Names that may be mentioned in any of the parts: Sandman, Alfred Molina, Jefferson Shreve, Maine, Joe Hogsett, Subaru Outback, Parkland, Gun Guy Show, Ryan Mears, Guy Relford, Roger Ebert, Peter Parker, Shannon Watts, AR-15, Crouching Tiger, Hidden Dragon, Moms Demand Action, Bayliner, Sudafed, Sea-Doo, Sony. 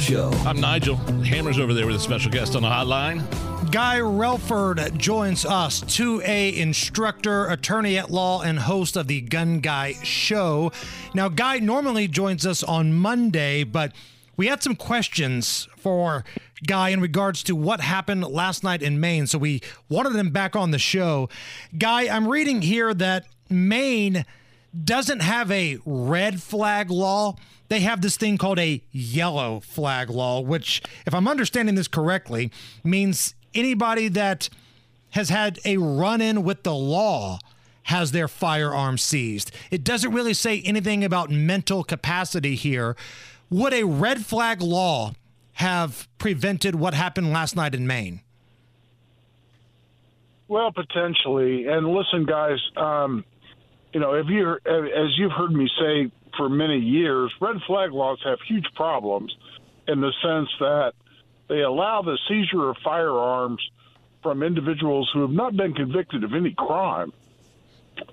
Show. I'm Nigel. Hammer's over there with a special guest on the hotline. Guy Relford joins us, 2A instructor, attorney at law, and host of the Gun Guy Show. Now, Guy normally joins us on Monday, but we had some questions for Guy in regards to what happened last night in Maine, so we wanted him back on the show. Guy, I'm reading here that Maine doesn't have a red flag law. They have this thing called a yellow flag law, which, if I'm understanding this correctly, means anybody that has had a run-in with the law has their firearm seized. It doesn't really say anything about mental capacity here. Would a red flag law have prevented what happened last night in Maine? Well, potentially. And listen, guys, if you're, as you've heard me say for many years, red flag laws have huge problems in the sense that they allow the seizure of firearms from individuals who have not been convicted of any crime.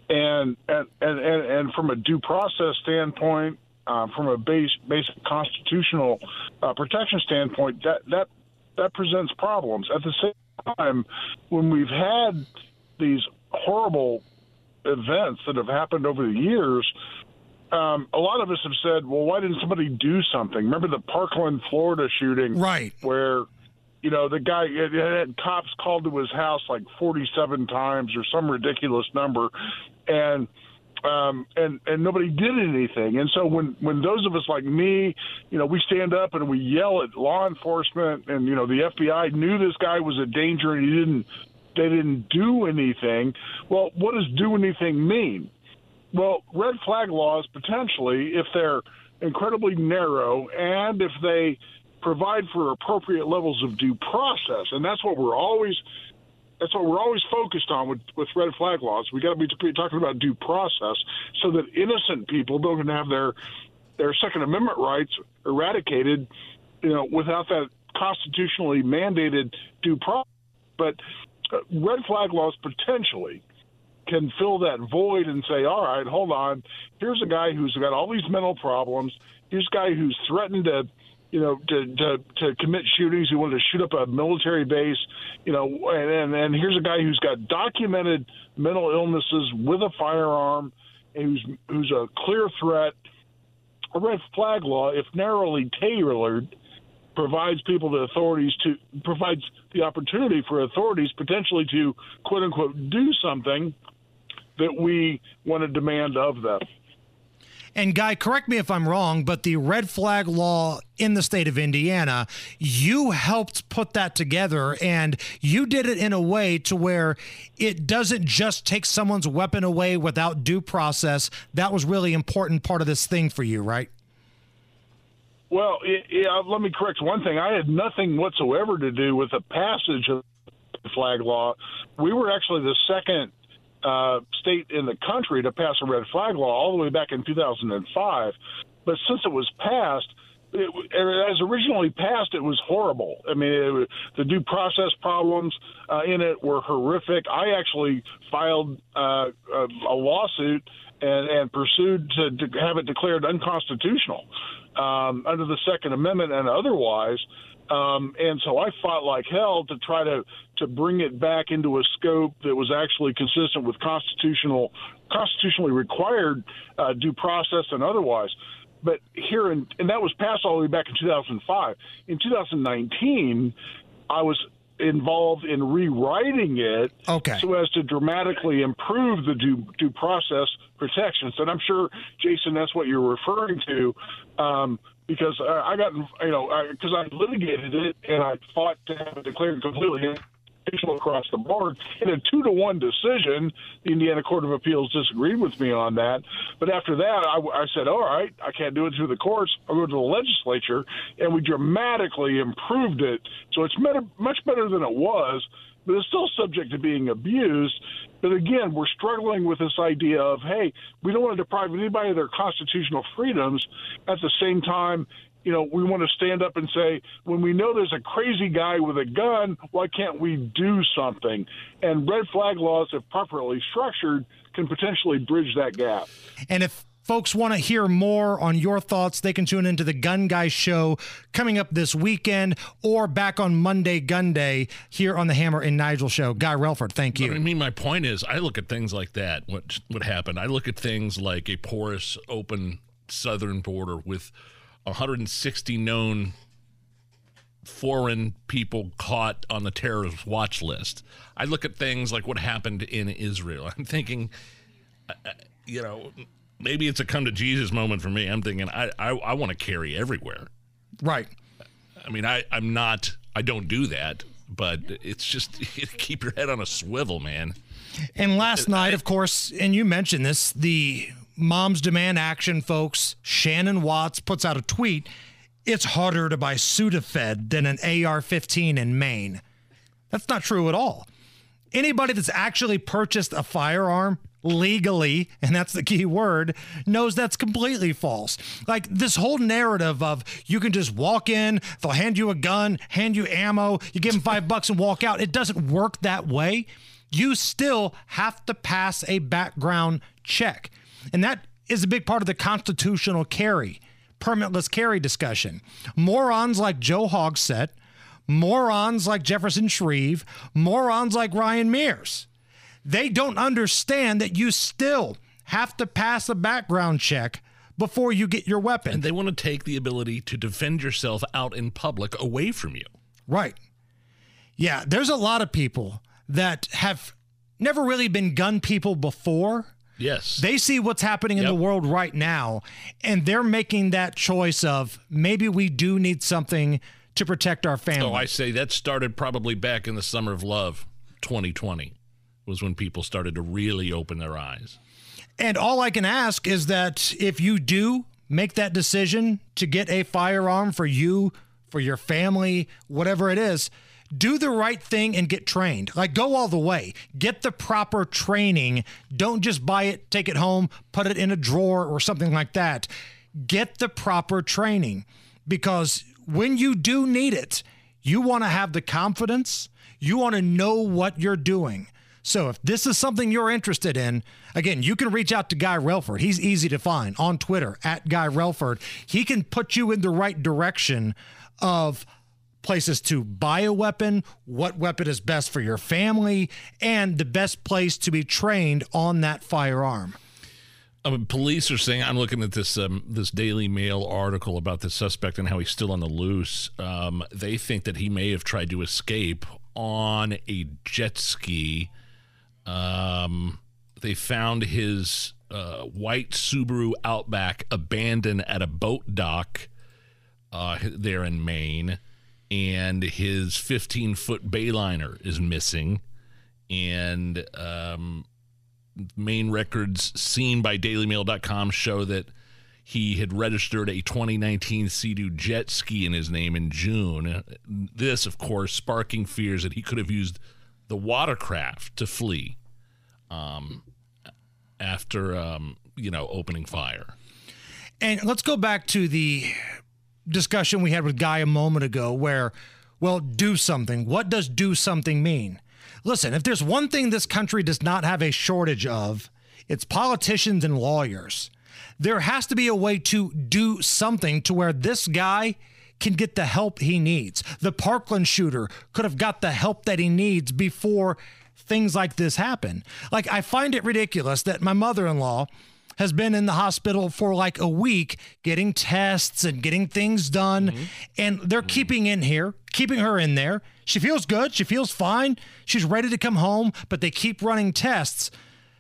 And from a due process standpoint, from a basic constitutional protection standpoint, that presents problems. At the same time, when we've had these horrible events that have happened over the years, a lot of us have said, well, why didn't somebody do something? Remember the Parkland, Florida shooting, right? Where, the guy had cops called to his house like 47 times or some ridiculous number, and nobody did anything. And so when those of us like me, we stand up and we yell at law enforcement, and the FBI knew this guy was a danger and they didn't do anything. Well, what does do anything mean? Well, red flag laws, potentially, if they're incredibly narrow and if they provide for appropriate levels of due process, and that's what we're always focused on with red flag laws. We got to be talking about due process so that innocent people don't have their Second Amendment rights eradicated, without that constitutionally mandated due process. But red flag laws potentially can fill that void and say, all right, hold on, here's a guy who's got all these mental problems. Here's a guy who's threatened to commit shootings. He wanted to shoot up a military base, and here's a guy who's got documented mental illnesses with a firearm, and who's a clear threat. A red flag law, if narrowly tailored, provides the opportunity for authorities potentially to, quote unquote, do something that we want to demand of them. And Guy, correct me if I'm wrong, but the red flag law in the state of Indiana, you helped put that together, and you did it in a way to where it doesn't just take someone's weapon away without due process. That was really important part of this thing for you, right? Well, let me correct one thing. I had nothing whatsoever to do with the passage of the flag law. We were actually the second state in the country to pass a red flag law all the way back in 2005. But since it was passed, as originally passed, it was horrible. I mean, the due process problems in it were horrific. I actually filed a lawsuit and pursued to have it declared unconstitutional. Under the Second Amendment and otherwise. And so I fought like hell to try to bring it back into a scope that was actually consistent with constitutionally required due process and otherwise. But here, and that was passed all the way back in 2005. In 2019, I was involved in rewriting it so as to dramatically improve the due process protections. And I'm sure, Jason, that's what you're referring to, because I got, because I litigated it and I fought to have it declared completely unconstitutional across the board. In a 2-1 decision, the Indiana Court of Appeals disagreed with me on that. But after that, I said, all right, I can't do it through the courts. I'll go to the legislature. And we dramatically improved it. So it's much better than it was, but it's still subject to being abused. But again, we're struggling with this idea of, hey, we don't want to deprive anybody of their constitutional freedoms. At the same time, we want to stand up and say, when we know there's a crazy guy with a gun, why can't we do something? And red flag laws, if properly structured, can potentially bridge that gap. And if Folks want to hear more on your thoughts, they can tune into the Gun Guy Show coming up this weekend or back on Monday Gun Day here on the Hammer and Nigel Show. Guy Relford, thank you. I mean, my point is, I look at things like that, what would happen. I look at things like a porous, open southern border with 160 known foreign people caught on the terrorist watch list. I look at things like what happened in Israel. I'm thinking, you know, maybe it's a come to Jesus moment for me. I'm thinking I want to carry everywhere. Right. I mean, I don't do that, but it's just keep your head on a swivel, man. And last night, of course, and you mentioned this, the Moms Demand Action folks, Shannon Watts puts out a tweet. It's harder to buy Sudafed than an AR-15 in Maine. That's not true at all. Anybody that's actually purchased a firearm legally, and that's the key word, knows that's completely false. Like this whole narrative of you can just walk in, they'll hand you a gun, hand you ammo, you give them $5 and walk out. It doesn't work that way. You still have to pass a background check. And that is a big part of the constitutional carry, permitless carry discussion. Morons like Joe Hogsett, morons like Jefferson Shreve, morons like Ryan Mears, they don't understand that you still have to pass a background check before you get your weapon. And they want to take the ability to defend yourself out in public away from you. Right. Yeah, there's a lot of people that have never really been gun people before. Yes. They see what's happening in the world right now, and they're making that choice of maybe we do need something to protect our family. Oh, I say that started probably back in the summer of love, 2020, was when people started to really open their eyes. And all I can ask is that if you do make that decision to get a firearm for you, for your family, whatever it is, do the right thing and get trained. Like, go all the way. Get the proper training. Don't just buy it, take it home, put it in a drawer or something like that. Get the proper training, because when you do need it, you want to have the confidence. You want to know what you're doing. So if this is something you're interested in, again, you can reach out to Guy Relford. He's easy to find on Twitter, @GuyRelford. He can put you in the right direction of places to buy a weapon, what weapon is best for your family, and the best place to be trained on that firearm. Police are saying, I'm looking at this this Daily Mail article about the suspect and how he's still on the loose. They think that he may have tried to escape on a jet ski. They found his white Subaru Outback abandoned at a boat dock there in Maine. And his 15-foot Bayliner is missing. And Maine records seen by DailyMail.com show that he had registered a 2019 Sea-Doo jet ski in his name in June. This, of course, sparking fears that he could have used the watercraft to flee after, opening fire. And let's go back to the discussion we had with Guy a moment ago where, well, do something. What does do something mean? Listen, if there's one thing this country does not have a shortage of, it's politicians and lawyers. There has to be a way to do something to where this guy can get the help he needs. The Parkland shooter could have got the help that he needs before things like this happen. Like, I find it ridiculous that my mother-in-law has been in the hospital for like a week getting tests and getting things done. Mm-hmm. And they're keeping her in there. She feels good. She feels fine. She's ready to come home, but they keep running tests.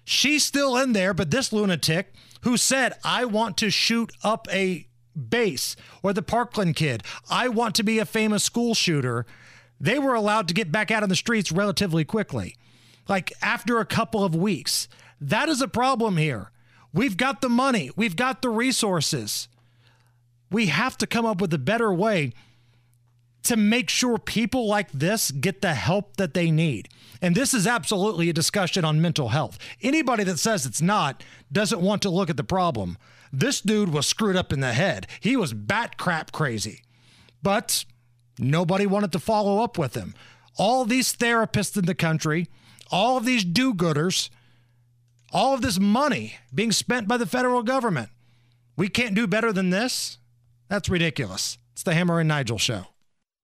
She's still in there, but this lunatic who said, I want to shoot up a base, or the Parkland kid, I want to be a famous school shooter, they were allowed to get back out on the streets relatively quickly, like after a couple of weeks. That is a problem here. We've got the money. We've got the resources. We have to come up with a better way to make sure people like this get the help that they need. And this is absolutely a discussion on mental health. Anybody that says it's not doesn't want to look at the problem. This dude was screwed up in the head. He was bat crap crazy. But nobody wanted to follow up with him. All these therapists in the country, all of these do-gooders, all of this money being spent by the federal government, We can't do better than this? That's ridiculous. It's the Hammer and Nigel Show.